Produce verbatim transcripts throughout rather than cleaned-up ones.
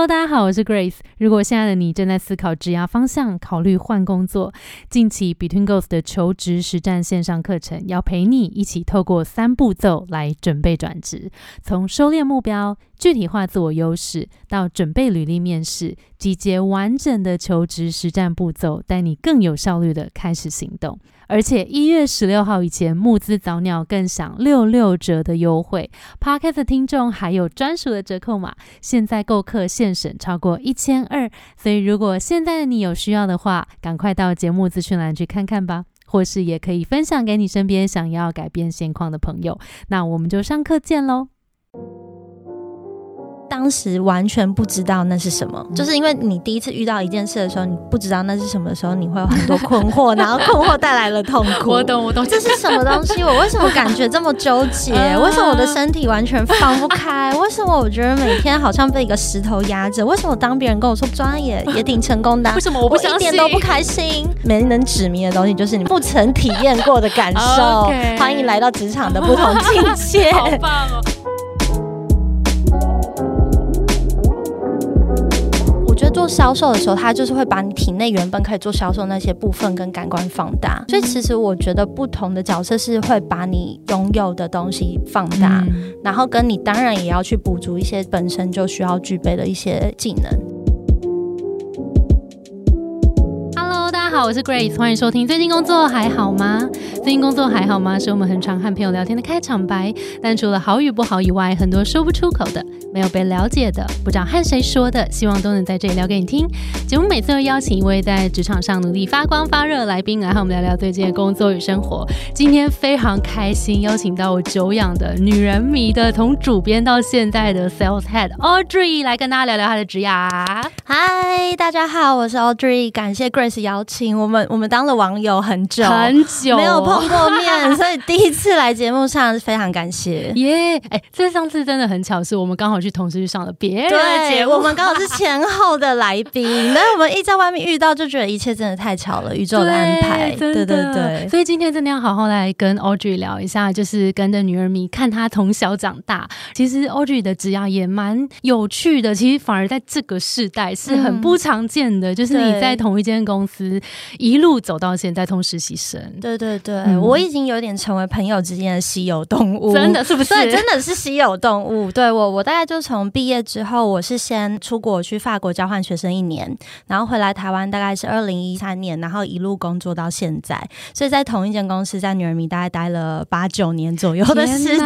Hello， 大家好，我是 Grace。如果现在的你正在思考职涯方向，考虑换工作，近期 Between Goals 的求职实战线上课程要陪你一起透过三步骤来准备转职，从收敛目标、具体化自我优势到准备履历面试，集结完整的求职实战步骤，带你更有效率的开始行动。而且一月十六号以前募资早鸟更享六六折的优惠， Podcast 的听众还有专属的折扣码，现在购课现省超过一千二，所以如果现在的你有需要的话，赶快到节目资讯栏去看看吧，或是也可以分享给你身边想要改变现况的朋友。那我们就上课见咯。当时完全不知道那是什么、嗯、就是因为你第一次遇到一件事的时候，你不知道那是什么的时候，你会有很多困惑然后困惑带来了痛苦。我懂我懂，这是什么东西，我为什么感觉这么纠结、啊、为什么我的身体完全放不开，为什么我觉得每天好像被一个石头压着，为什么当别人跟我说专业 也, 也挺成功的、啊、为什么我不相信，我一点都不开心。没能指明的东西就是你不曾体验过的感受、哦 okay、欢迎来到职场的不同境界。好棒哦。做销售的时候，他就是会把你体内原本可以做销售那些部分跟感官放大，所以其实我觉得不同的角色是会把你拥有的东西放大、嗯、然后跟你当然也要去补足一些本身就需要具备的一些技能。大家好，我是 Grace， 欢迎收听。最近工作还好吗？最近工作还好吗？是我们很常和朋友聊天的开场白，但除了好与不好以外，很多说不出口的，没有被了解的，不知道和谁说的，希望都能在这里聊给你听。节目每次会邀请一位在职场上努力发光发热的来宾来和我们聊聊最近的工作与生活。今天非常开心邀请到我久仰的女人迷的从主编到现在的 Sales Head Audrey 来跟大家聊聊她的职涯。嗨，大家好，我是 Audrey， 感谢 Grace 邀请。我们我们当了网友很久很久没有碰过面所以第一次来节目上非常感谢耶、yeah, 欸、这上次真的很巧，是我们刚好去同时去上了别人的节目，我们刚好是前后的来宾但我们一在外面遇到就觉得一切真的太巧了，宇宙的安排。 对, 对对对，所以今天真的要好好来跟 Audrey 聊一下，就是跟着女儿迷看她从小长大。其实 Audrey 的职涯也蛮有趣的，其实反而在这个世代是很不常见的、嗯、就是你在同一间公司一路走到现在，从实习生。对对对、嗯、我已经有点成为朋友之间的稀有动物，真的是不是？对，真的是稀有动物。对，我我大概就从毕业之后，我是先出国去法国交换学生一年，然后回来台湾大概是二零一三年，然后一路工作到现在，所以在同一间公司在女人迷大概待了八九年左右的时间。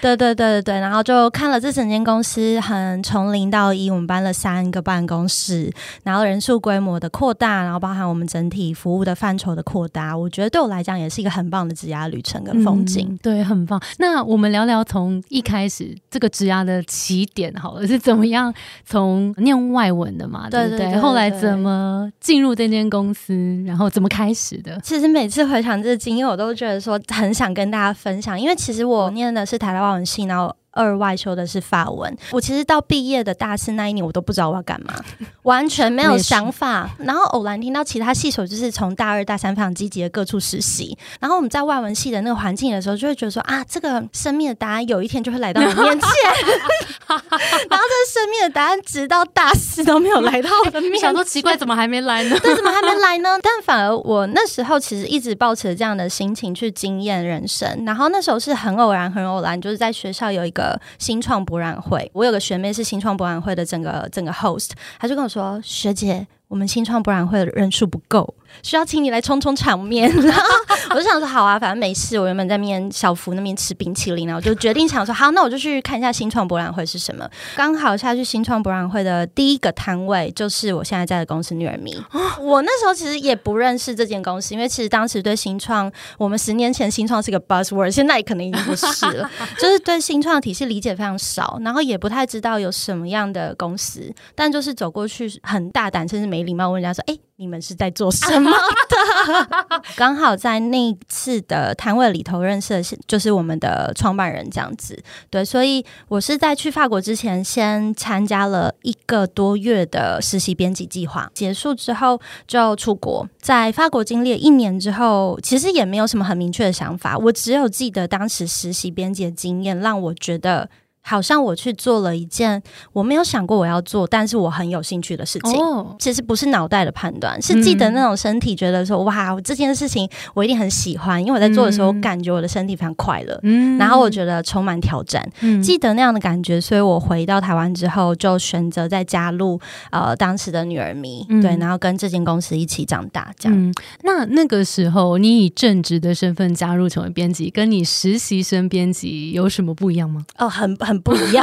对对对对，然后就看了这整间公司很从零到一，我们搬了三个办公室，然后人数规模的扩大，然后包含我们整体服务的范畴的扩大，我觉得对我来讲也是一个很棒的职涯旅程跟风景、嗯、对，很棒。那我们聊聊从一开始这个职涯的起点好了，是怎么样从念外文的嘛，对不 对, 对, 对, 对，后来怎么进入这间公司，然后怎么开始的。其实每次回想这经验，我都觉得说很想跟大家分享，因为其实我念的是台大外文系，然后二外修的是法文。我其实到毕业的大四那一年，我都不知道我要干嘛，完全没有想法。然后偶然听到其他系所就是从大二大三非常积极的各处实习，然后我们在外文系的那个环境的时候，就会觉得说啊，这个生命的答案有一天就会来到我面前然后这个生命的答案直到大四都没有来到我的面前、欸、想说奇怪怎么还没来呢对，怎么还没来呢但反而我那时候其实一直抱持这样的心情去经验人生。然后那时候是很偶然很偶然，就是在学校有一个新创博览会，我有个学妹是新创博览会的整个整个 host， 她就跟我说，学姐，我们新创博览会的人数不够，需要请你来冲冲场面然后我就想说好啊，反正没事，我原本在面小福那边吃冰淇淋，然后我就决定想说好，那我就去看一下新创博览会是什么。刚好下去新创博览会的第一个摊位就是我现在在的公司女人迷、哦、我那时候其实也不认识这间公司，因为其实当时对新创，我们十年前新创是个 buzzword， 现在可能已经不是了就是对新创的体系理解非常少，然后也不太知道有什么样的公司，但就是走过去很大胆甚至没礼貌问人家说，哎、欸，你们是在做什么的刚好在那一次的摊位里头认识的就是我们的创办人这样子。对，所以我是在去法国之前先参加了一个多月的实习编辑计划，结束之后就出国，在法国经历了一年之后，其实也没有什么很明确的想法，我只有记得当时实习编辑的经验让我觉得好像我去做了一件我没有想过我要做但是我很有兴趣的事情、哦、其实不是脑袋的判断，是记得那种身体觉得说、嗯、哇这件事情我一定很喜欢，因为我在做的时候、嗯、我感觉我的身体非常快乐、嗯、然后我觉得充满挑战、嗯、记得那样的感觉，所以我回到台湾之后就选择再加入呃当时的女儿迷、嗯、对，然后跟这间公司一起长大这样、嗯、那那个时候你以正职的身份加入成为编辑跟你实习生编辑有什么不一样吗？哦，很很很不一样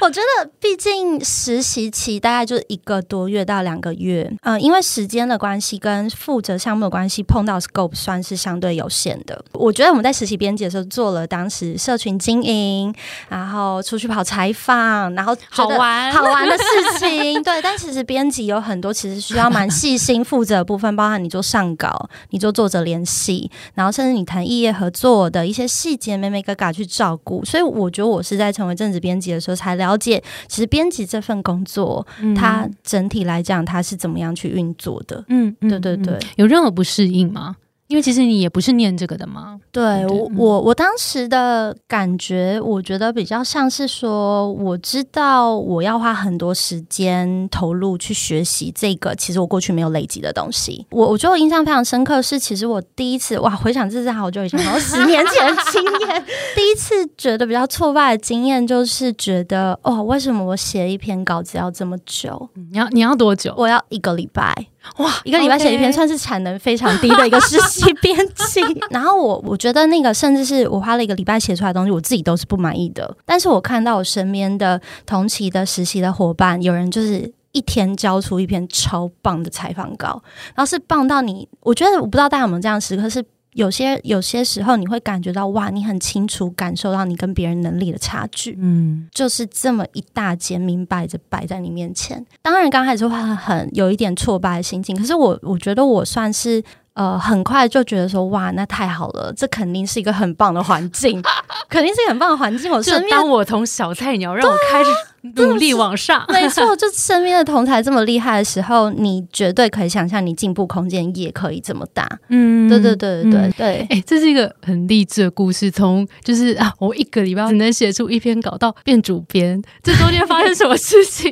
我觉得毕竟实习期大概就是一个多月到两个月、呃、因为时间的关系跟负责项目的关系碰到 scope 算是相对有限的。我觉得我们在实习编辑的时候做了当时社群经营，然后出去跑采访，然后好玩好玩的事情对，但其实编辑有很多其实需要蛮细心负责的部分，包含你做上稿，你做作者联系，然后甚至你谈异业合作的一些细节妹妹嘎嘎去照顾，所以我觉得我我是在成为正职编辑的时候才了解其实编辑这份工作、嗯、它整体来讲它是怎么样去运作的。嗯，对对对、嗯、有任何不适应吗？因为其实你也不是念这个的嘛。对，我我我当时的感觉我觉得比较像是说，我知道我要花很多时间投入去学习这个其实我过去没有累积的东西。我我觉得我印象非常深刻是，其实我第一次哇回想这是好久以前好像十年前的经验第一次觉得比较挫败的经验就是觉得哦为什么我写一篇稿子要这么久？你要你要多久？我要一个礼拜。哇，一个礼拜写一篇算是产能非常低的一个实习编辑然后我我觉得那个甚至是我花了一个礼拜写出来的东西我自己都是不满意的，但是我看到我身边的同期的实习的伙伴有人就是一天交出一篇超棒的采访稿，然后是棒到你，我觉得我不知道大家有没有这样的时刻，是有些有些时候你会感觉到哇你很清楚感受到你跟别人能力的差距。嗯，就是这么一大截明摆着摆在你面前，当然刚开始会很有一点挫败的心情，可是我我觉得我算是呃，很快就觉得说哇那太好了，这肯定是一个很棒的环境肯定是一个很棒的环境，我身边就当我从小菜鸟让我开始努力往上没错，就身边的同才这么厉害的时候你绝对可以想象你进步空间也可以这么大。嗯，对对对对对、嗯、对、欸、这是一个很励志的故事，从就是啊，我一个礼拜只能写出一篇稿到变主编，这中间发生什么事情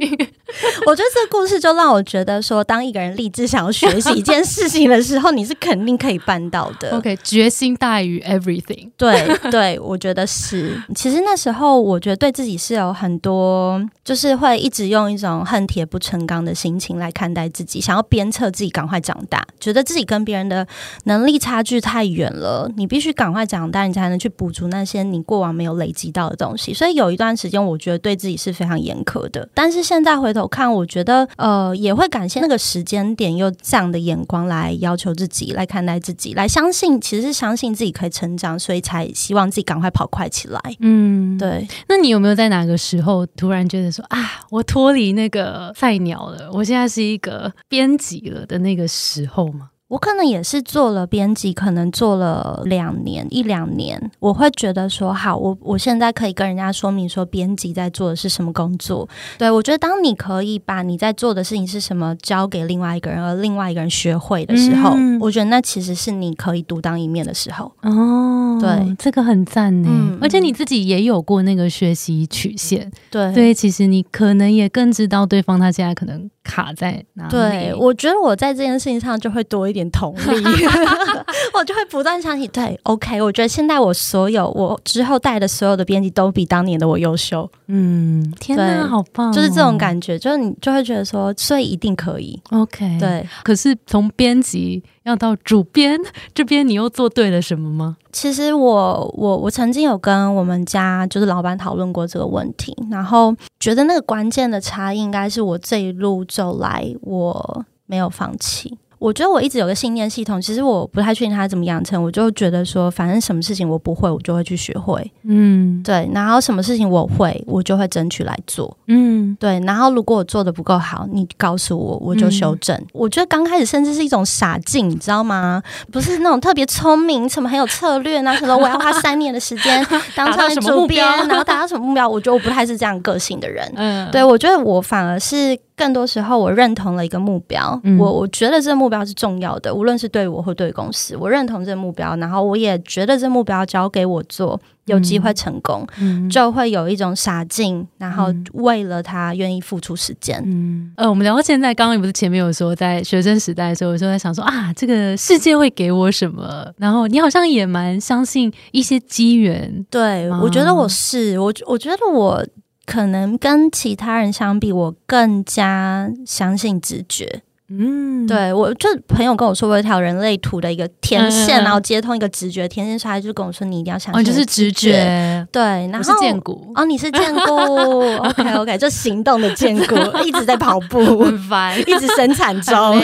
我觉得这故事就让我觉得说，当一个人立志想要学习一件事情的时候你是肯定可以办到的。 OK， 决心大于 everything 对对，我觉得是其实那时候我觉得对自己是有很多就是会一直用一种恨铁不成钢的心情来看待自己，想要鞭策自己赶快长大，觉得自己跟别人的能力差距太远了，你必须赶快长大，你才能去补足那些你过往没有累积到的东西，所以有一段时间我觉得对自己是非常严苛的。但是现在回头看我觉得呃，也会感谢那个时间点用这样的眼光来要求自己，来看待自己，来相信，其实是相信自己可以成长，所以才希望自己赶快跑快起来。嗯，对。那你有没有在哪个时候突然觉得说啊我脱离那个菜鸟了，我现在是一个编辑了的那个时候吗？我可能也是做了编辑，可能做了两年一两年，我会觉得说好，我我现在可以跟人家说明说编辑在做的是什么工作。对，我觉得当你可以把你在做的事情是什么交给另外一个人，而另外一个人学会的时候、嗯、我觉得那其实是你可以独当一面的时候。哦，对，这个很赞耶、嗯、而且你自己也有过那个学习曲线、嗯、对对，其实你可能也更知道对方他现在可能卡在哪里。对，我觉得我在这件事情上就会多一点同理我就会不断想起对 OK， 我觉得现在我所有我之后带的所有的编辑都比当年的我优秀。嗯，天哪好棒、哦、就是这种感觉，就是你就会觉得说所以一定可以。 OK， 对。可是从编辑要到主编这边你又做对了什么吗？其实我我我曾经有跟我们家就是老板讨论过这个问题，然后觉得那个关键的差异应该是我这一路走来我没有放弃。我觉得我一直有个信念系统，其实我不太确定它怎么养成，我就觉得说反正什么事情我不会我就会去学会。嗯，对，然后什么事情我会我就会争取来做。嗯，对，然后如果我做的不够好你告诉我我就修正、嗯、我觉得刚开始甚至是一种傻劲你知道吗，不是那种特别聪明什么很有策略那时候我要花三年的时间当上主编然后达到什么目标，我觉得我不太是这样个性的人、嗯、对，我觉得我反而是更多时候我认同了一个目标、嗯、我我觉得这目目标是重要的，无论是对我或对公司，我认同这目标，然后我也觉得这目标交给我做有机会成功、嗯、就会有一种傻劲，然后为了他愿意付出时间、嗯呃、我们聊到现在，刚刚不是前面有说在学生时代的时候，我就在想说啊，这个世界会给我什么，然后你好像也蛮相信一些机缘。对、啊、我觉得我是 我, 我觉得我可能跟其他人相比，我更加相信直觉。嗯，对，我就朋友跟我说我有一条人类图的一个天线、嗯、然后接通一个直觉天线，所以他就跟我说你一定要相信、哦、就是直觉。对，然后我是荐骨。哦，你是荐骨OK OK， 就行动的荐骨一直在跑步，很烦，一直生产中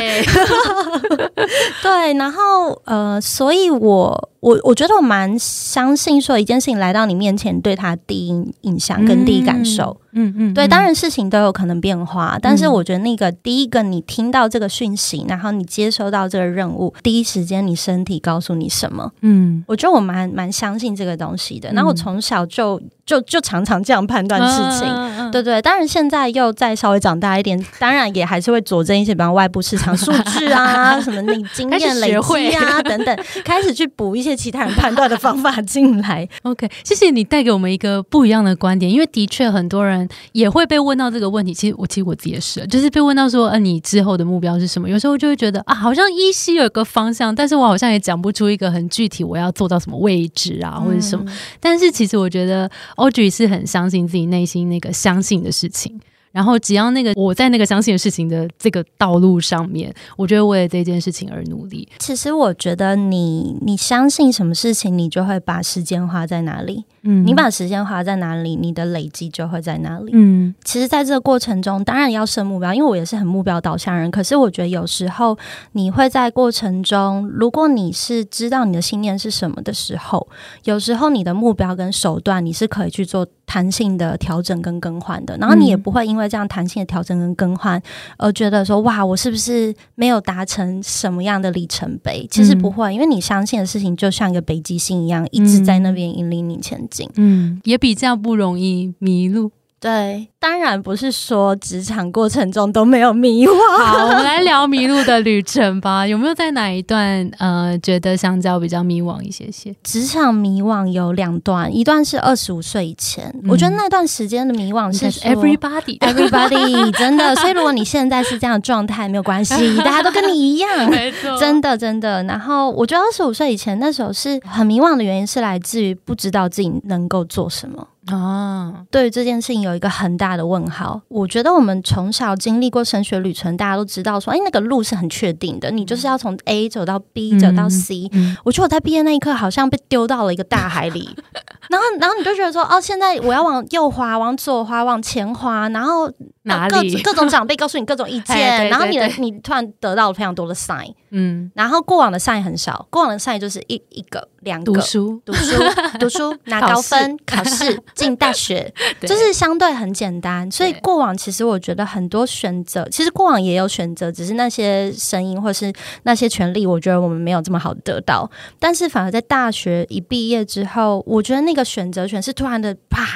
对，然后呃，所以我我我觉得我蛮相信说一件事情来到你面前对它第一印象跟第一感受。嗯 嗯, 嗯对，当然事情都有可能变化、嗯、但是我觉得那个第一个你听到这个讯息，然后你接收到这个任务，第一时间你身体告诉你什么。嗯，我觉得我蛮蛮相信这个东西的。然后我从小就就就常常这样判断事情、啊啊啊、对对，当然现在又再稍微长大一点，当然也还是会佐证一些比方外部市场数据啊什么那经验累积啊等等，开始去补一些其他人判断的方法进来OK， 谢谢你带给我们一个不一样的观点，因为的确很多人也会被问到这个问题。其实我其实我自己也是，就是被问到说、呃、你之后的目标是什么，有时候就会觉得啊，好像依稀有个方向，但是我好像也讲不出一个很具体我要做到什么位置啊或者什么、嗯、但是其实我觉得 Audrey 是很相信自己内心那个相信的事情，然后只要那个我在那个相信的事情的这个道路上面，我就会为了这件事情而努力。其实我觉得你你相信什么事情，你就会把时间花在哪里。嗯，你把时间花在哪里，你的累积就会在哪里。嗯，其实在这个过程中当然要设目标，因为我也是很目标导向人，可是我觉得有时候你会在过程中，如果你是知道你的信念是什么的时候，有时候你的目标跟手段你是可以去做弹性的调整跟更换的，然后你也不会因为这样弹性的调整跟更换而觉得说哇我是不是没有达成什么样的里程碑。其实不会，因为你相信的事情就像一个北极星一样一直在那边引领你前进。嗯，也比较不容易迷路。对，当然不是说职场过程中都没有迷惘。好，我们来聊迷路的旅程吧。有没有在哪一段呃觉得相较比较迷惘一些些？职场迷惘有两段，一段是二十五岁以前、嗯，我觉得那段时间的迷惘是说 everybody everybody 真的。所以如果你现在是这样的状态，没有关系，大家都跟你一样，没错，真的真的。然后我觉得二十五岁以前那时候是很迷惘的原因，是来自于不知道自己能够做什么。哦，对于这件事情有一个很大的问号。我觉得我们从小经历过升学旅程，大家都知道说哎，那个路是很确定的，你就是要从 A 走到 B 走到 C、嗯嗯、我觉得我在毕业那一刻好像被丢到了一个大海里然后然后你就觉得说哦，现在我要往右滑往左滑往前滑，然后哪里 各, 各种长辈告诉你各种意见对对对对，然后 你, 的你突然得到了非常多的 sign、嗯、然后过往的 sign 很少，过往的 sign 就是 一, 一个两个读书读书读书拿高分考试进大学就是相对很简单。所以过往其实我觉得很多选择，其实过往也有选择，只是那些声音或是那些权利我觉得我们没有这么好得到，但是反而在大学一毕业之后，我觉得那个选择权是突然的啪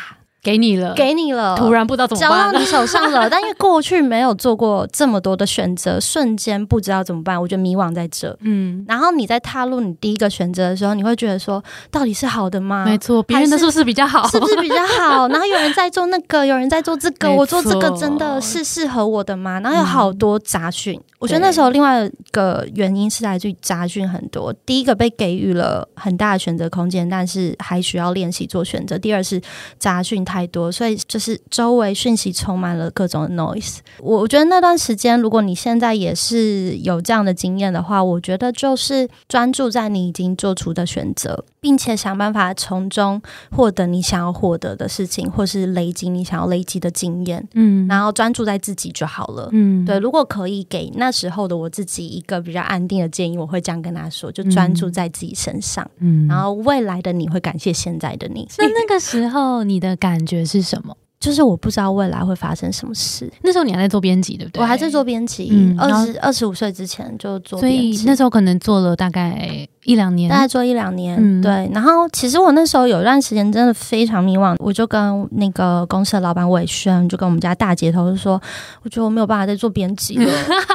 给你了给你了，突然不知道怎么办，交到你手上了但因为过去没有做过这么多的选择，瞬间不知道怎么办，我觉得迷惘在这。嗯，然后你在踏入你第一个选择的时候，你会觉得说到底是好的吗？没错，别人的是不是比较好，是不是比较好然后有人在做那个，有人在做这个，我做这个真的是适合我的吗？然后有好多杂讯、嗯、我觉得那时候另外一个原因是来自于杂讯很多。第一个被给予了很大的选择空间，但是还需要练习做选择。第二是杂讯太多，所以就是周围讯息充满了各种 noise。 我, 我觉得那段时间，如果你现在也是有这样的经验的话，我觉得就是专注在你已经做出的选择，并且想办法从中获得你想要获得的事情，或是累积你想要累积的经验。嗯，然后专注在自己就好了。嗯，对，如果可以给那时候的我自己一个比较安定的建议，我会这样跟他说，就专注在自己身上。嗯，然后未来的你会感谢现在的你。那那个时候你的感觉感觉是什么？就是我不知道未来会发生什么事。那时候你还在做编辑对不对？我还在做编辑，二十五岁之前就做编辑，所以那时候可能做了大概一两年，大概做一两年、嗯、对。然后其实我那时候有一段时间真的非常迷惘，我就跟那个公司的老板委宣，就跟我们家大姐头就说，我觉得我没有办法再做编辑了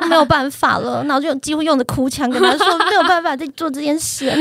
没有办法了。然后就几乎用着哭腔跟他说没有办法再做这件事了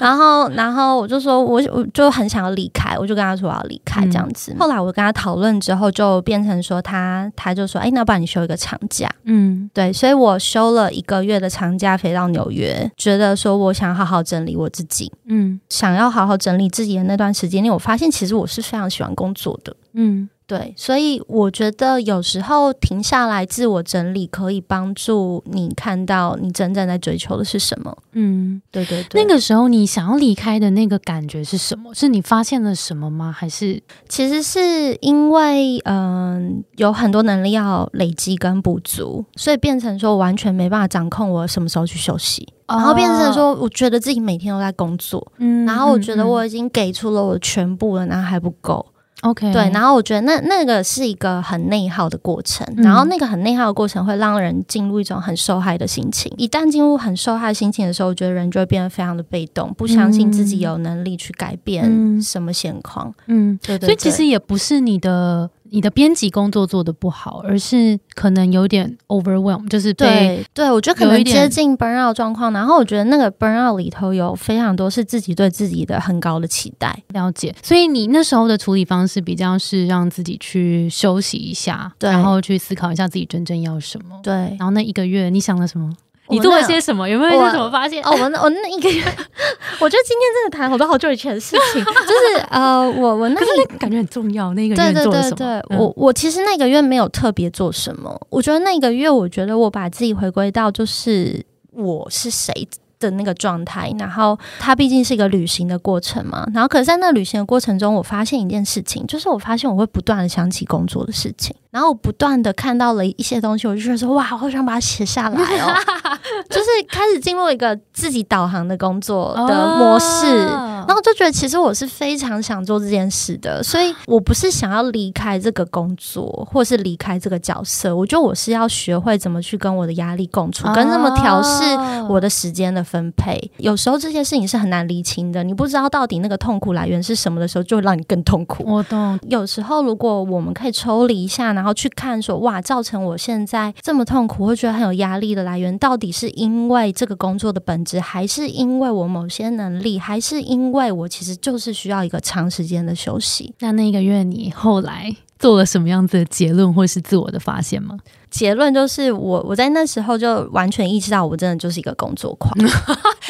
然后然后我就说我我就很想要离开，我就跟他说我要离开这样子、嗯、后来我跟他讨论之后就变成说他他就说哎，那不然你休一个长假。嗯，对，所以我休了一个月的长假飞到纽约，觉得说我想好好整理我自己，嗯，想要好好整理自己的那段时间，因为我发现其实我是非常喜欢工作的，嗯，对，所以我觉得有时候停下来自我整理可以帮助你看到你真正在追求的是什么。嗯，对对对。那个时候你想要离开的那个感觉是什么？是你发现了什么吗？还是其实是因为嗯、呃、有很多能力要累积跟补足，所以变成说完全没办法掌控我什么时候去休息。然后变成说我觉得自己每天都在工作、嗯、然后我觉得我已经给出了我全部了，然后还不够。 OK， 对，然后我觉得那那个是一个很内耗的过程、嗯、然后那个很内耗的过程会让人进入一种很受害的心情，一旦进入很受害心情的时候，我觉得人就会变得非常的被动，不相信自己有能力去改变什么现况。嗯，对对对。所以其实也不是你的你的编辑工作做得不好，而是可能有点 overwhelm， 就是被对对，我觉得可能接近 burnout 状况。然后我觉得那个 burnout 里头有非常多是自己对自己的很高的期待。了解，所以你那时候的处理方式比较是让自己去休息一下，然后去思考一下自己真正要什么。对，然后那一个月你想了什么？你做了些什么？有没有些什么发现？哦，我那我那一个月，我觉得今天真的谈好多好久以前的事情，就是呃，我我那一个感觉很重要。那一个月做了什么？对对对对，嗯、我我其实那个月没有特别做什么。我觉得那个月，我觉得我把自己回归到就是我是谁的那个状态。然后它毕竟是一个旅行的过程嘛。然后可是在那旅行的过程中，我发现一件事情，就是我发现我会不断的想起工作的事情。然后我不断的看到了一些东西，我就觉得说哇，我好想把它写下来哦就是开始进入一个自己导航的工作的模式、oh. 然后就觉得其实我是非常想做这件事的，所以我不是想要离开这个工作或是离开这个角色，我觉得我是要学会怎么去跟我的压力共处、oh. 跟怎么调试我的时间的分配。有时候这些事情是很难厘清的，你不知道到底那个痛苦来源是什么的时候，就会让你更痛苦。我懂。有时候如果我们可以抽离一下，然后然后去看说哇，造成我现在这么痛苦，会觉得很有压力的来源到底是因为这个工作的本质，还是因为我某些能力，还是因为我其实就是需要一个长时间的休息。那那个月你后来做了什么样子的结论或是自我的发现吗？结论就是我我在那时候就完全意识到我真的就是一个工作狂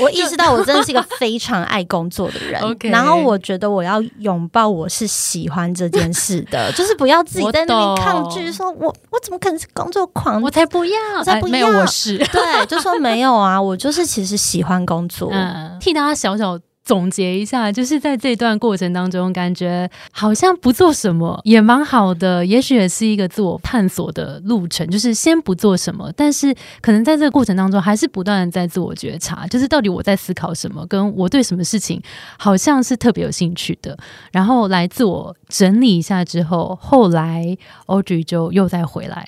我意识到我真的是一个非常爱工作的人okay. 然后我觉得我要拥抱我是喜欢这件事的就是不要自己在那边抗拒说我我怎么可能是工作狂，我才不要我才不要、哎、没有我是对，就说没有啊，我就是其实喜欢工作、嗯、替大家小小总结一下，就是在这段过程当中，感觉好像不做什么也蛮好的，也许也是一个自我探索的路程，就是先不做什么，但是可能在这个过程当中还是不断的在自我觉察，就是到底我在思考什么，跟我对什么事情好像是特别有兴趣的，然后来自我整理一下之后，后来 Audrey 就又再回来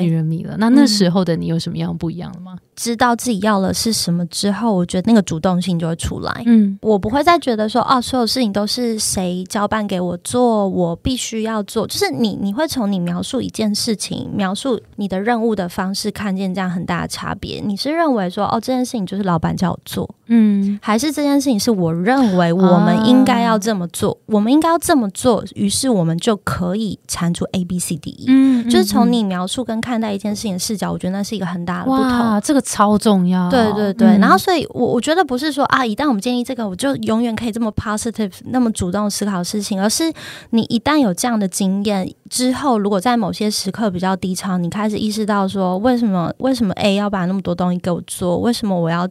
女人迷了。那那时候的你有什么样不一样了吗？嗯，知道自己要的是什么之后，我觉得那个主动性就会出来。嗯，我不会再觉得说哦，所有事情都是谁交办给我做，我必须要做。就是你，你会从你描述一件事情、描述你的任务的方式，看见这样很大的差别。你是认为说哦，这件事情就是老板叫我做，嗯，还是这件事情是我认为我们应该要这么做，啊、我们应该要这么做，于是我们就可以产出 A B C D E。嗯，就是从你描述跟看待一件事情的视角，我觉得那是一个很大的不同。哇，这个超重要。对对对、嗯、然后所以我我觉得不是说啊，一旦我们建立这个我就永远可以这么 positive 那么主动思考事情，而是你一旦有这样的经验之后，如果在某些时刻比较低潮，你开始意识到说为什么为什么 A 要把那么多东西给我做，为什么我要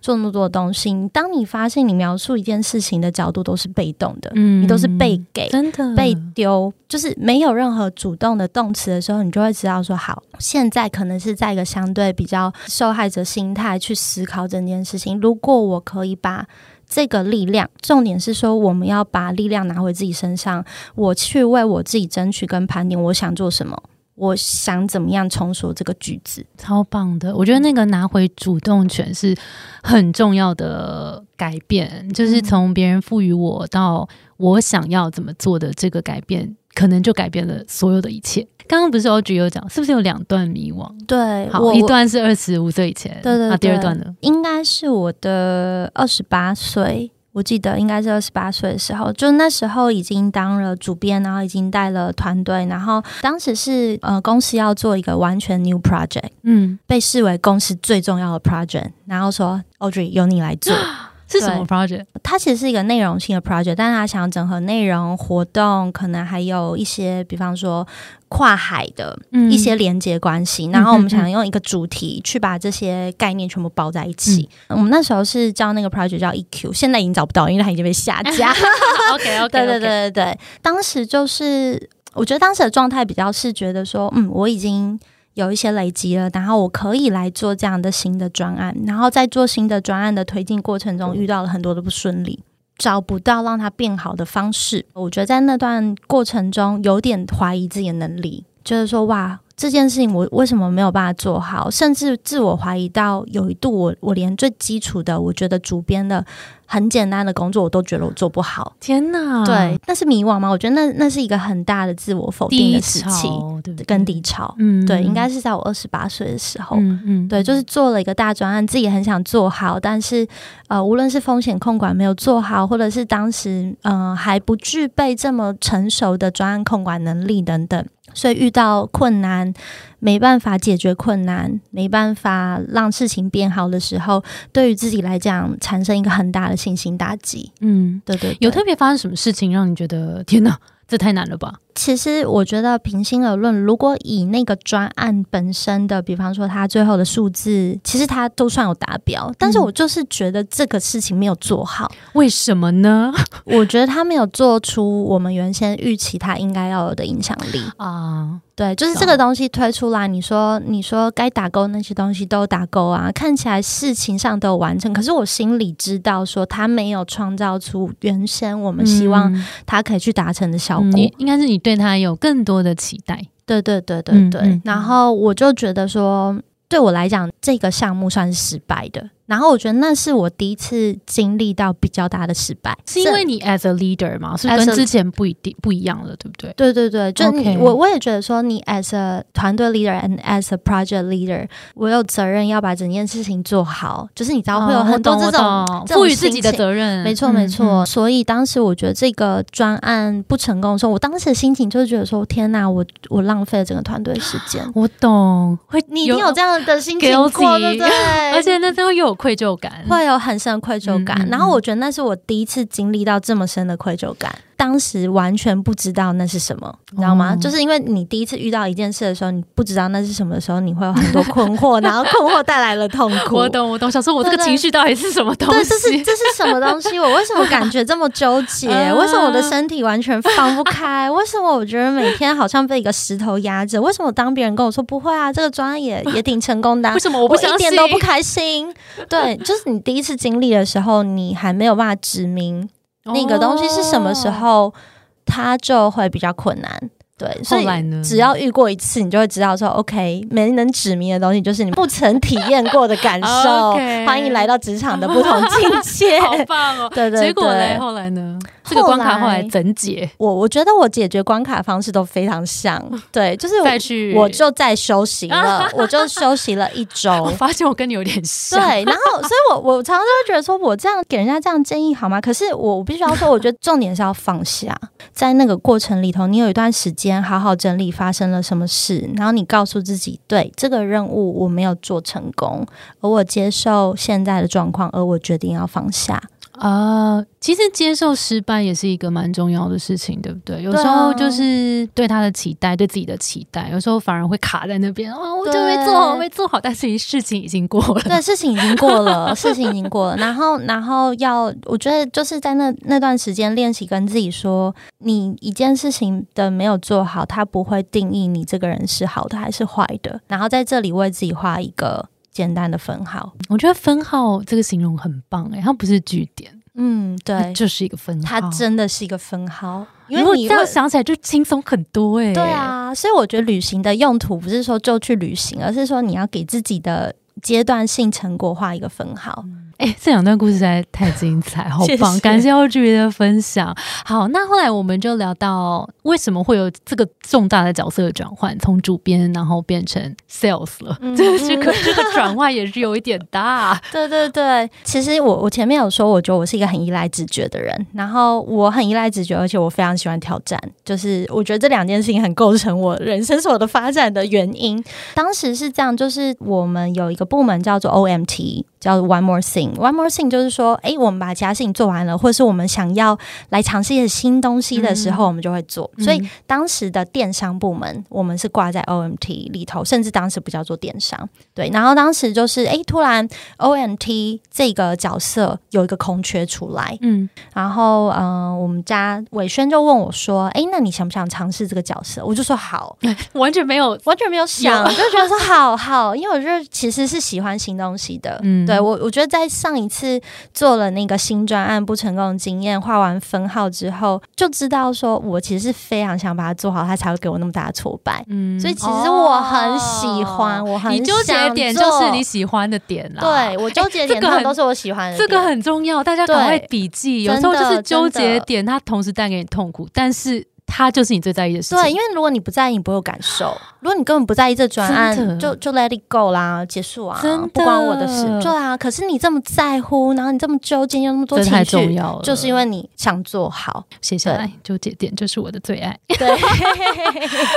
做那么多东西。当你发现你描述一件事情的角度都是被动的、嗯、你都是被给真的被丢，就是没有任何主动的动词的时候，你就会知道说好，现在可能是在一个相对比较受害者心态去思考这件事情。如果我可以把这个力量，重点是说我们要把力量拿回自己身上，我去为我自己争取跟盘点我想做什么，我想怎么样重塑这个句子。超棒的，我觉得那个拿回主动权是很重要的改变，就是从别人赋予我到我想要怎么做的这个改变，可能就改变了所有的一切。刚刚不是 Audrey 有讲是不是有两段迷惘？对，好，一段是二十五岁以前，对对对、啊、第二段呢应该是我的二十八岁，我记得应该是二十八岁的时候，就那时候已经当了主编，然后已经带了团队，然后当时是呃公司要做一个完全 new project， 嗯，被视为公司最重要的 project， 然后说 Audrey 由你来做。是什么 project？ 它其实是一个内容性的 project， 但是它想要整合内容活动，可能还有一些比方说跨海的一些连接关系、嗯、然后我们想用一个主题去把这些概念全部包在一起、嗯、我们那时候是叫那个 project 叫 E Q， 现在已经找不到，因为它已经被下架。OK OK， 对对对对对，当时就是我觉得当时的状态比较是觉得说嗯，我已经有一些累积了，然后我可以来做这样的新的专案，然后在做新的专案的推进过程中遇到了很多的不顺利，找不到让它变好的方式。我觉得在那段过程中有点怀疑自己的能力，就是说哇，这件事情我为什么没有办法做好，甚至自我怀疑到有一度我我连最基础的我觉得主编的很简单的工作我都觉得我做不好。天哪，对，那是迷惘吗？我觉得那那是一个很大的自我否定的时期，对对，跟低潮，嗯，对，应该是在我二十八岁的时候，嗯嗯，对，就是做了一个大专案，自己很想做好，但是呃，无论是风险控管没有做好，或者是当时呃还不具备这么成熟的专案控管能力等等，所以遇到困难，没办法解决困难，没办法让事情变好的时候，对于自己来讲产生一个很大的信心打击。嗯，对对对。有特别发生什么事情让你觉得天哪，这太难了吧？其实我觉得平心而论，如果以那个专案本身的比方说它最后的数字，其实它都算有达标，但是我就是觉得这个事情没有做好。为什么呢？我觉得它没有做出我们原先预期它应该要有的影响力啊。对，就是这个东西推出来，你说你说该打勾那些东西都打勾啊，看起来事情上都有完成，可是我心里知道说它没有创造出原先我们希望它可以去达成的效果、嗯、应该是你对他有更多的期待。对对对对对、嗯嗯、然后我就觉得说对我来讲这个项目算是失败的，然后我觉得那是我第一次经历到比较大的失败。是因为你 as a leader 吗？是跟之前不一定不一样了，对不对？对对对，就你、okay. 我我也觉得说你 as a 团队 leader and as a project leader， 我有责任要把整件事情做好，就是你知道会有很多这种、哦、这种赋予自己的责任。没错没错、嗯、所以当时我觉得这个专案不成功的时候，我当时的心情就是觉得说天哪，我我浪费了整个团队时间。我懂，会你一定有这样的心情过，对不对？而且那时候有愧疚感，会有很深的愧疚感、嗯、然后我觉得那是我第一次经历到这么深的愧疚感，当时完全不知道那是什么，你知道吗、哦、就是因为你第一次遇到一件事的时候，你不知道那是什么的时候，你会有很多困惑，然后困惑带来了痛苦。我懂我懂，想说我这个情绪到底是什么东西？ 对, 对, 对，这是这是什么东西？我为什么感觉这么纠结、呃、为什么我的身体完全放不开？为什么我觉得每天好像被一个石头压着？为什么当别人跟我说不会啊，这个专案也也挺成功的、啊、为什么我不相信？我一点都不开心。对，就是你第一次经历的时候，你还没有办法指明那个东西是什么时候、哦、它就会比较困难。对，所以只要遇过一次你就会知道说 OK， 没能指明的东西就是你不曾体验过的感受。okay, 欢迎来到职场的不同境界。好棒哦。对对对，结果呢？后来呢？这个关卡后来怎解？我我觉得我解决关卡方式都非常像。对，就是我再去我就再休息了。我就休息了一周。我发现我跟你有点像。对，然后所以我我常常就会觉得说我这样给人家这样建议好吗？可是我必须要说，我觉得重点是要放下。在那个过程里头，你有一段时间好好整理发生了什么事，然后你告诉自己，对，这个任务我没有做成功，而我接受现在的状况，而我决定要放下。呃，其实接受失败也是一个蛮重要的事情，对不对？有时候就是对他的期待，对自己的期待，有时候反而会卡在那边啊、哦，我就会做好，会做好，但是事情已经过了，对，事情已经过了，事情已经过了。然后，然后要，我觉得就是在那那段时间练习跟自己说，你一件事情的没有做好，它不会定义你这个人是好的还是坏的。然后在这里为自己画一个简单的分号。我觉得分号这个形容很棒、欸、它不是句点。嗯，对，就是一个分号，它真的是一个分号。因为你这样想起来就轻松很多哎、欸。对啊，所以我觉得旅行的用途不是说就去旅行，而是说你要给自己的阶段性成果画一个分号。哎、欸，这两段故事实在太精彩，好棒！谢谢，感谢 Audrey 的分享。好，那后来我们就聊到为什么会有这个重大的角色的转换，从主编然后变成 sales 了，嗯嗯这个这个转换也是有一点大。对对对，其实我我前面有说，我觉得我是一个很依赖直觉的人，然后我很依赖直觉，而且我非常喜欢挑战，就是我觉得这两件事情很构成我人生所的发展的原因。当时是这样，就是我们有一个部门叫做 O M T。叫 One More Thing One More Thing 就是说哎、欸，我们把其他事情做完了，或是我们想要来尝试一些新东西的时候、嗯、我们就会做、嗯、所以当时的电商部门我们是挂在 O M T 里头，甚至当时不叫做电商，对，然后当时就是哎、欸，突然 O M T 这个角色有一个空缺出来，嗯，然后嗯、呃，我们家伟轩就问我说哎、欸，那你想不想尝试这个角色，我就说好，完全没有完全没有想，我就觉得说好好，因为我觉得其实是喜欢新东西的，嗯，对，我我觉得在上一次做了那个新专案不成功的经验，画完分号之后就知道说我其实是非常想把它做好，它才会给我那么大的挫败，嗯，所以其实我很喜欢、哦、我很想做，你纠结点就是你喜欢的点啦，对，我纠结点它、欸這個、都是我喜欢的点，这个很重要，大家赶快笔记，有时候就是纠结点它同时带给你痛苦，但是它就是你最在意的事情，对，因为如果你不在意你不会有感受，如果你根本不在意这专案就就 let it go 啦，结束啊，不关我的事，对啊，可是你这么在乎，然后你这么纠结，有那么多情绪，这太重要了，就是因为你想做好，写下来纠结点就是我的最爱，对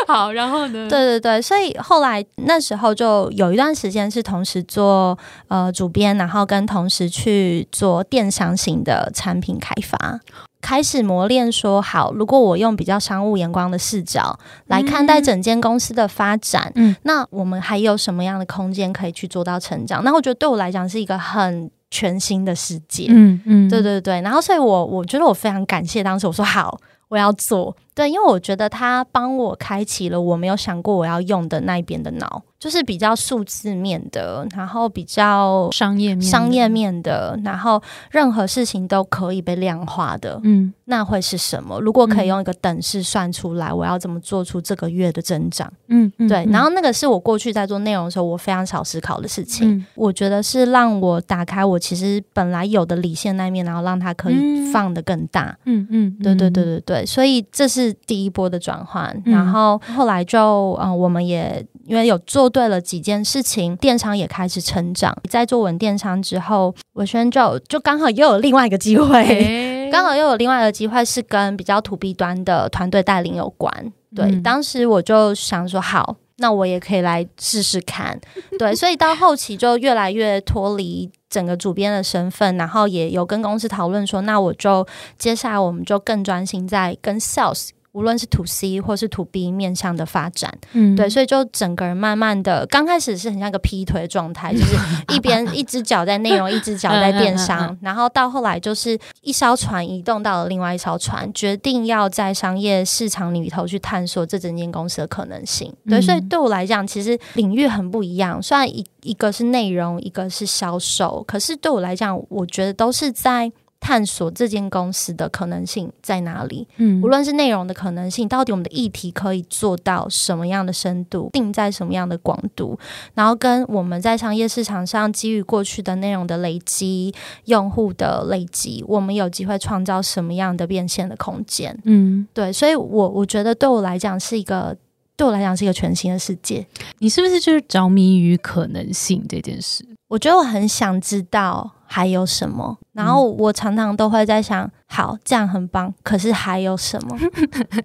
好，然后呢，对对对，所以后来那时候就有一段时间是同时做呃主编，然后跟同时去做电商型的产品开发，开始磨练说好，如果我用比较商务眼光的视角来看待整间公司的发展、嗯、那我们还有什么样的空间可以去做到成长，那我觉得对我来讲是一个很全新的世界，嗯嗯，对对对，然后所以我我觉得我非常感谢当时我说好我要做，对，因为我觉得他帮我开启了我没有想过我要用的那一边的脑，就是比较数字面的，然后比较商业面的，商业面的，然后任何事情都可以被量化的，嗯，那会是什么？如果可以用一个等式算出来，我要怎么做出这个月的增长？嗯，对，然后那个是我过去在做内容的时候，我非常少思考的事情，嗯、我觉得是让我打开我其实本来有的理性那一面，然后让它可以放得更大，嗯嗯，对对对对对，所以这是第一波的转换，嗯、然后后来就嗯、呃，我们也因为有做对了几件事情，电商也开始成长。在做稳电商之后，我宣就就刚好又有另外一个机会，刚好又有另外一个机会是跟比较 to B 端的团队带领有关。对，嗯、当时我就想说好，那我也可以来试试看。对，所以到后期就越来越脱离整个主编的身份，然后也有跟公司讨论说，那我就接下来我们就更专心在跟 sales。无论是 to C 或是 to B 面向的发展，嗯，对，所以就整个人慢慢的，刚开始是很像一个劈腿的状态，就是一边一只脚在内容，一只脚在电商，然后到后来就是一艘船移动到了另外一艘船，决定要在商业市场里头去探索这整间公司的可能性。对，所以对我来讲，其实领域很不一样，虽然一一个是内容，一个是销售，可是对我来讲，我觉得都是在探索这间公司的可能性在哪里，嗯，无论是内容的可能性，到底我们的议题可以做到什么样的深度，定在什么样的广度，然后跟我们在商业市场上基于过去的内容的累积，用户的累积，我们有机会创造什么样的变现的空间，嗯，对，所以我我觉得对我来讲是一个对我来讲是一个全新的世界。你是不是就是着迷于可能性这件事？我觉得我很想知道还有什么，然后我常常都会在想，好，这样很棒，可是还有什么？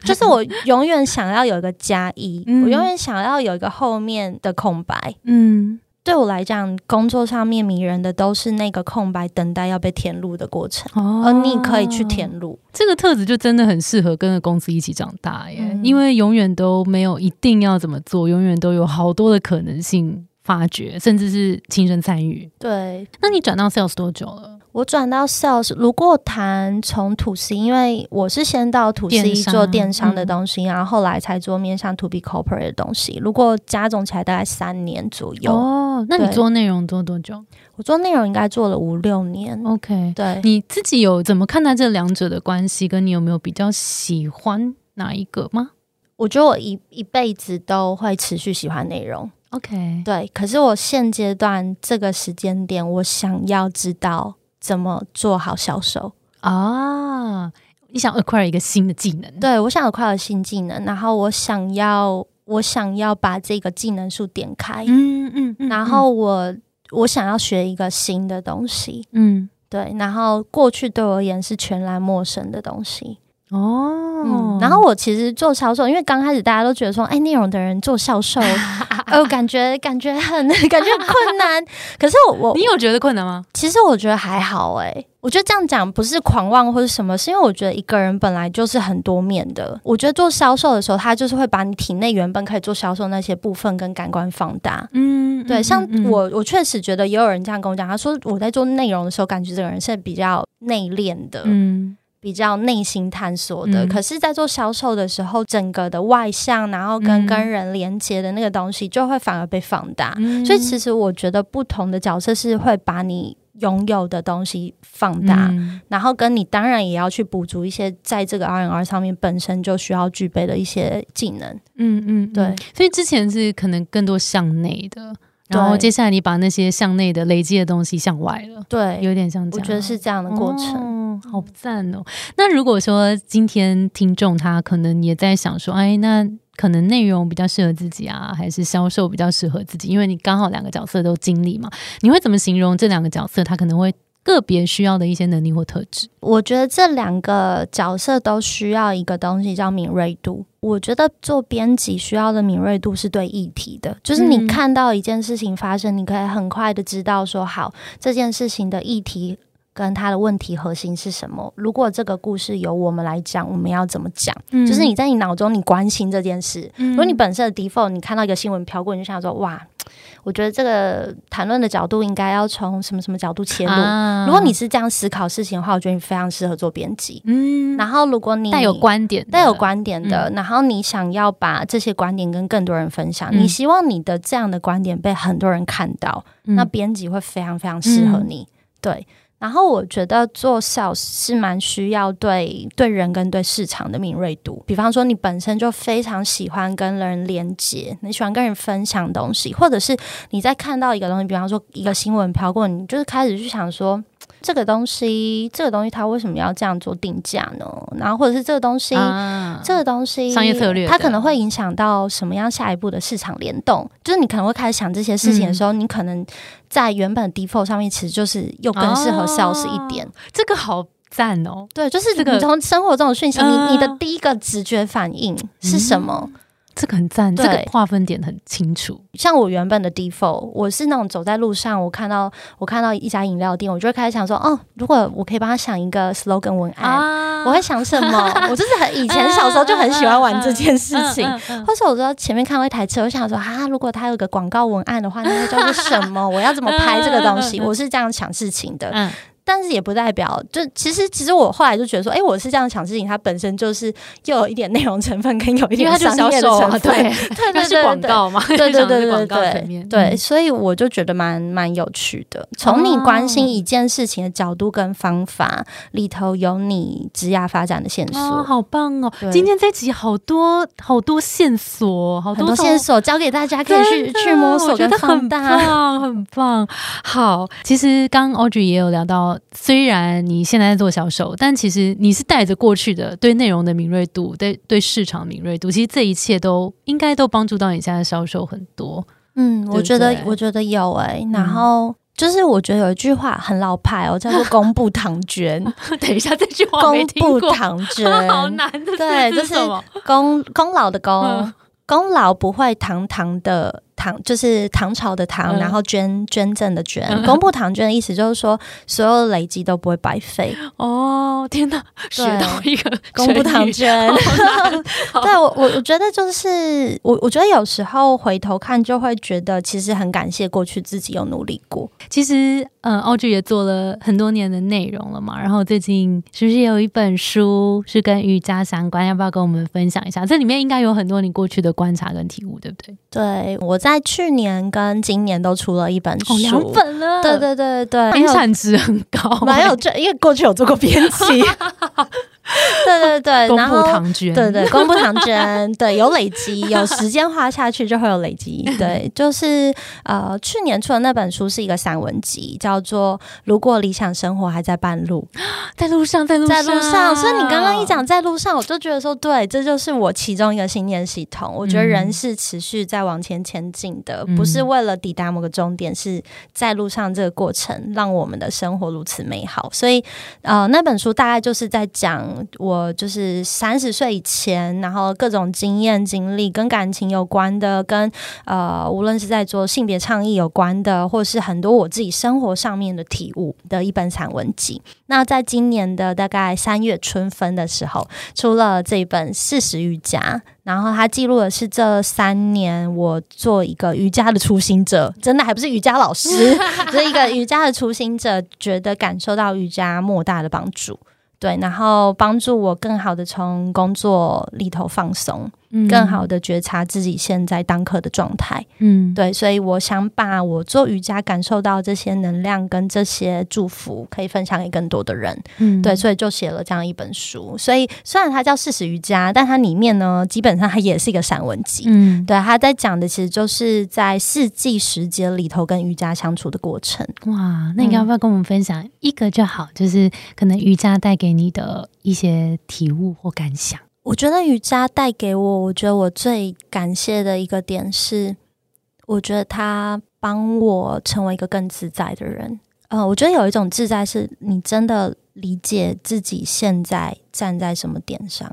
就是我永远想要有一个加一，嗯，我永远想要有一个后面的空白。嗯，对我来讲，工作上面迷人的都是那个空白等待要被填入的过程，哦，而你可以去填入。这个特质就真的很适合跟着公司一起长大耶，嗯，因为永远都没有一定要怎么做，永远都有好多的可能性发掘，甚至是亲身参与。对，那你转到 sales 多久了？我转到 sales， 如果谈从 to C， 因为我是先到 to C 做电商的东西，嗯，然后后来才做面向 to B corporate 的东西。如果加总起来，大概三年左右。哦，哦，那你做内容做多久？我做内容应该做了五六年。 OK， 对，你自己有怎么看待这两者的关系，跟你有没有比较喜欢哪一个吗？我觉得我 一, 一辈子都会持续喜欢内容。 OK， 对，可是我现阶段这个时间点，我想要知道怎么做好销售啊。你想 acquire 一个新的技能？对，我想 acquire 新技能，然后我想要我想要把这个技能树点开，嗯嗯嗯，然后我我想要学一个新的东西，嗯，对，然后过去对我而言是全然陌生的东西。哦、嗯，然后我其实做销售，因为刚开始大家都觉得说，哎，内容的人做销售，呃，感觉感觉很感觉很困难。可是我我你有觉得困难吗？其实我觉得还好哎、欸。我觉得这样讲不是狂妄或是什么，是因为我觉得一个人本来就是很多面的。我觉得做销售的时候，他就是会把你体内原本可以做销售那些部分跟感官放大。嗯，对，像我，我确实觉得也有人这样跟我讲，他说我在做内容的时候，感觉这个人是比较内敛的。嗯。比较内心探索的、嗯、可是在做销售的时候，整个的外向然后跟跟人连接的那个东西就会反而被放大、嗯、所以其实我觉得不同的角色是会把你拥有的东西放大、嗯、然后跟你当然也要去补足一些在这个 R and R 上面本身就需要具备的一些技能。嗯 嗯, 嗯，对，所以之前是可能更多向内的，然后接下来你把那些向内的累积的东西向外了，对，有点像这样，我觉得是这样的过程。哦，好赞哦！那如果说今天听众他可能也在想说，哎，那可能内容比较适合自己啊，还是销售比较适合自己？因为你刚好两个角色都经历嘛，你会怎么形容这两个角色？他可能会个别需要的一些能力或特质？我觉得这两个角色都需要一个东西叫敏锐度。我觉得做编辑需要的敏锐度是对议题的，就是你看到一件事情发生，你可以很快的知道说，好，这件事情的议题跟它的问题核心是什么？如果这个故事由我们来讲，我们要怎么讲、嗯、就是你在你脑中你关心这件事、嗯、如果你本身的 default 你看到一个新闻飘过，你就想说，哇，我觉得这个谈论的角度应该要从什么什么角度切入、啊、如果你是这样思考事情的话，我觉得你非常适合做编辑、嗯、然后如果你带有观点带有观点的、嗯、然后你想要把这些观点跟更多人分享、嗯、你希望你的这样的观点被很多人看到、嗯、那编辑会非常非常适合你、嗯、对。然后我觉得做 sales 是蛮需要对对人跟对市场的敏锐度，比方说你本身就非常喜欢跟人连接，你喜欢跟人分享东西，或者是你在看到一个东西，比方说一个新闻飘过，你就是开始去想说，这个东西这个东西它为什么要这样做定价呢？然后或者是这个东西、啊、这个东西商业策略它可能会影响到什么样下一步的市场联动，就是你可能会开始想这些事情的时候、嗯、你可能在原本 default 上面其实就是又更适合 sales 一点、啊、这个好赞哦。对，就是你从生活中的讯息、这个、你, 你的第一个直觉反应是什么、嗯，这个很赞，这个划分点很清楚。像我原本的 default， 我是那种走在路上，我看到我看到一家饮料店，我就会开始想说，哦，如果我可以帮他想一个 slogan 文案，啊、我会想什么？我就是很以前小时候就很喜欢玩这件事情。或是我说前面看到一台车，我想说，啊，如果他有个广告文案的话，那个叫做什么？我要怎么拍这个东西？我是这样想事情的。嗯，但是也不代表，就其实其实我后来就觉得说，哎、欸，我是这样想事情，它本身就是又有一点内容成分，跟有一点商业的成分，对对对对，广告嘛，对对对对对对，所以我就觉得蛮蛮有趣的。从你关心一件事情的角度跟方法、哦、里头有你职业发展的线索，哦、好棒哦！今天这集好多好多线索，好多很多线索交给大家，可以去去摸索跟放大，我觉得很棒，很棒。好，其实刚 Audrey 也有聊到。虽然你现在在做销售，但其实你是带着过去的对内容的敏锐度， 对, 对市场敏锐度，其实这一切都应该都帮助到你现在的销售很多。嗯，对对，我觉得我觉得有哎、欸，然后、嗯、就是我觉得有一句话很老派哦，叫做公布唐捐等一下，这句话没听过，公布唐捐好难的，对，就是功功劳的功、嗯、功劳不会堂堂的唐，就是唐朝的唐、嗯、然后捐捐赠的捐、嗯、公布唐捐的意思就是说所有累积都不会白费。哦，天哪，学到一个公布唐捐对，我我觉得就是我我觉得有时候回头看就会觉得其实很感谢过去自己有努力过。其实嗯 Audrey 也做了很多年的内容了嘛，然后最近是不是也有一本书是跟瑜伽相关，要不要跟我们分享一下？这里面应该有很多你过去的观察跟体悟，对不对？对，我在去年跟今年都出了一本书，哦，两本了，对对对对，年产值很高，欸，没有，因为过去有做过编辑。对对对，公布唐娟，对对，公布唐娟，对，有累积，有时间花下去就会有累积。对，就是呃，去年出的那本书是一个散文集，叫做《如果理想生活还在半路》，在路上，在路上，在路上。所以你刚刚一讲在路上，我就觉得说，对，这就是我其中一个信念系统。我觉得人是持续在往前前进的，嗯，不是为了抵达某个终点，是在路上这个过程让我们的生活如此美好。所以呃，那本书大概就是在讲。我就是三十岁以前，然后各种经验经历跟感情有关的，跟呃无论是在做性别倡议有关的，或是很多我自己生活上面的体悟的一本散文集。那在今年的大概三月春分的时候出了这一本四十瑜伽，然后他记录的是这三年我做一个瑜伽的初心者，真的还不是瑜伽老师是一个瑜伽的初心者，觉得感受到瑜伽莫大的帮助，对，然后帮助我更好的从工作里头放松，嗯，更好的觉察自己现在当刻的状态，嗯，对，所以我想把我做瑜伽感受到这些能量跟这些祝福可以分享给更多的人，嗯，对，所以就写了这样一本书。所以虽然它叫四十瑜伽，但它里面呢基本上它也是一个散文集，嗯，对，它在讲的其实就是在四季时节里头跟瑜伽相处的过程。哇，那你要不要跟我们分享一个就好，嗯，就是可能瑜伽带给你的一些体悟或感想？我觉得瑜伽带给我，我觉得我最感谢的一个点是，我觉得它帮我成为一个更自在的人。呃，我觉得有一种自在是你真的理解自己现在站在什么点上，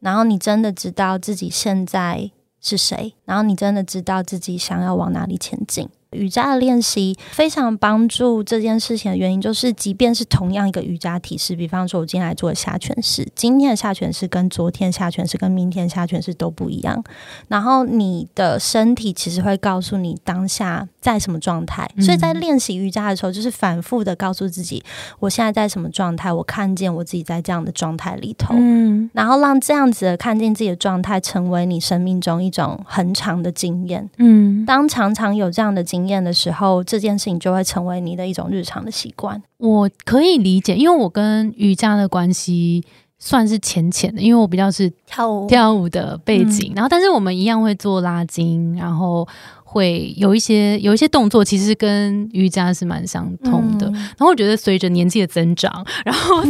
然后你真的知道自己现在是谁，然后你真的知道自己想要往哪里前进。瑜伽的练习非常帮助这件事情的原因就是，即便是同样一个瑜伽体式，比方说我今天来做的下犬式，今天的下犬式跟昨天下犬式跟明天下犬式都不一样，然后你的身体其实会告诉你当下在什么状态，嗯，所以在练习瑜伽的时候就是反复的告诉自己我现在在什么状态，我看见我自己在这样的状态里头，嗯，然后让这样子的看见自己的状态成为你生命中一种很长的经验，嗯，当常常有这样的经验经验的时候，这件事情就会成为你的一种日常的习惯。我可以理解，因为我跟瑜伽的关系算是浅浅的，因为我比较是跳舞跳舞的背景，嗯，然后但是我们一样会做拉筋，然后会有一些有一些动作其实跟瑜伽是蛮相通的，嗯，然后我觉得随着年纪的增长，然后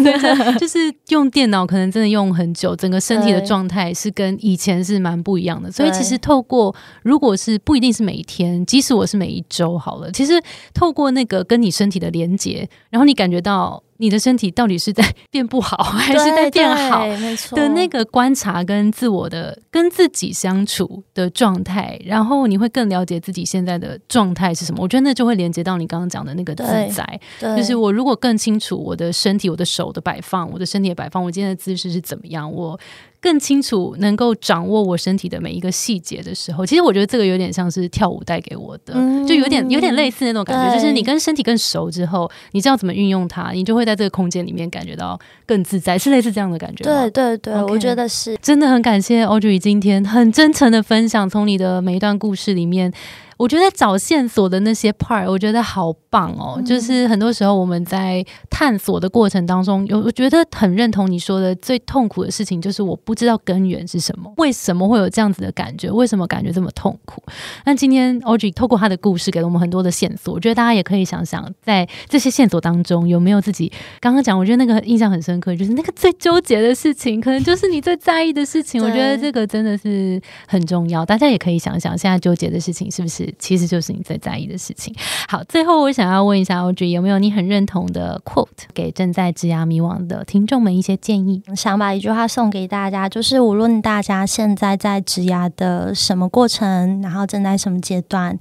就是用电脑可能真的用很久，整个身体的状态是跟以前是蛮不一样的，所以其实透过如果是不一定是每一天，即使我是每一周好了，其实透过那个跟你身体的连结，然后你感觉到你的身体到底是在变不好还是在变好的那个观察跟自我的跟自己相处的状态，然后你会更了解自己现在的状态是什么，我觉得那就会连接到你刚刚讲的那个自在，就是我如果更清楚我的身体，我的手的摆放，我的身体的摆放，我今天的姿势是怎么样，我更清楚能够掌握我身体的每一个细节的时候，其实我觉得这个有点像是跳舞带给我的，嗯，就有点有点类似那种感觉，就是你跟身体更熟之后，你知道怎么运用它，你就会在这个空间里面感觉到更自在，是类似这样的感觉吗？对对对， okay， 我觉得是。真的很感谢 Audrey 今天很真诚的分享，从你的每一段故事里面我觉得找线索的那些 part 我觉得好棒哦，嗯，就是很多时候我们在探索的过程当中，我觉得很认同你说的最痛苦的事情就是我不知道根源是什么，为什么会有这样子的感觉，为什么感觉这么痛苦。那今天 Audrey 透过她的故事给了我们很多的线索，我觉得大家也可以想想在这些线索当中有没有自己刚刚讲，我觉得那个印象很深刻，就是那个最纠结的事情可能就是你最在意的事情，我觉得这个真的是很重要，大家也可以想想现在纠结的事情是不是其实就是你最在意的事情。好，最后我想要问一下 Audrey， 有没有你很认同的 quote 给正在职涯迷惘的听众们一些建议？想把一句话送给大家，就是无论大家现在在职涯的什么过程，然后正在什么阶段，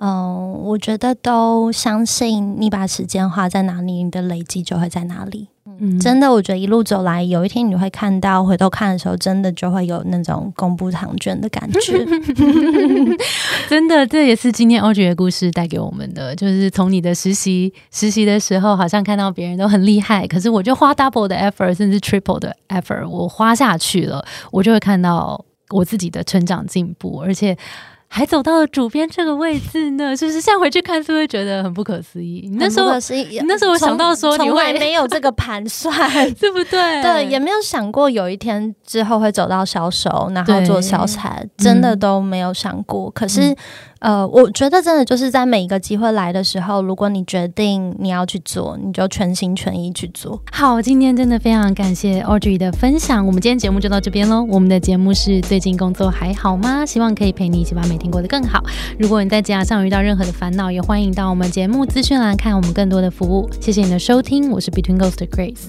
嗯，我觉得都相信你把时间花在哪里，你的累积就会在哪里。嗯，真的我觉得一路走来有一天你会看到，回头看的时候真的就会有那种公布长卷的感觉真的，这也是今天 Audrey 的故事带给我们的，就是从你的实习实习的时候好像看到别人都很厉害，可是我就花 double 的 effort 甚至 triple 的 effort 我花下去了，我就会看到我自己的成长进步，而且还走到了主编这个位置呢，就是现在回去看是会觉得很不可思议。你那时候，你那时候我想到说你会，从来没有这个盘算，对不对？对，也没有想过有一天之后会走到销售，然后做销产，真的都没有想过。嗯、可是。嗯呃，我觉得真的就是在每一个机会来的时候，如果你决定你要去做，你就全心全意去做。好，今天真的非常感谢 Audrey 的分享，我们今天节目就到这边咯。我们的节目是最近工作还好吗？希望可以陪你一起把每天过得更好。如果你在职场上遇到任何的烦恼，也欢迎到我们节目资讯栏看我们更多的服务。谢谢你的收听，我是 Between Goals 的 Grace。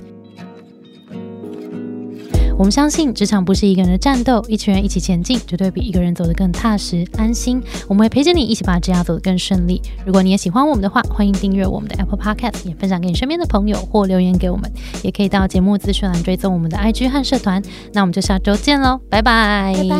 我们相信职场不是一个人的战斗，一群人一起前进，绝对比一个人走得更踏实安心。我们会陪着你一起把职涯走得更顺利。如果你也喜欢我们的话，欢迎订阅我们的 Apple Podcast， 也分享给你身边的朋友或留言给我们，也可以到节目资讯栏追踪我们的 I G 和社团。那我们就下周见咯，拜拜拜拜。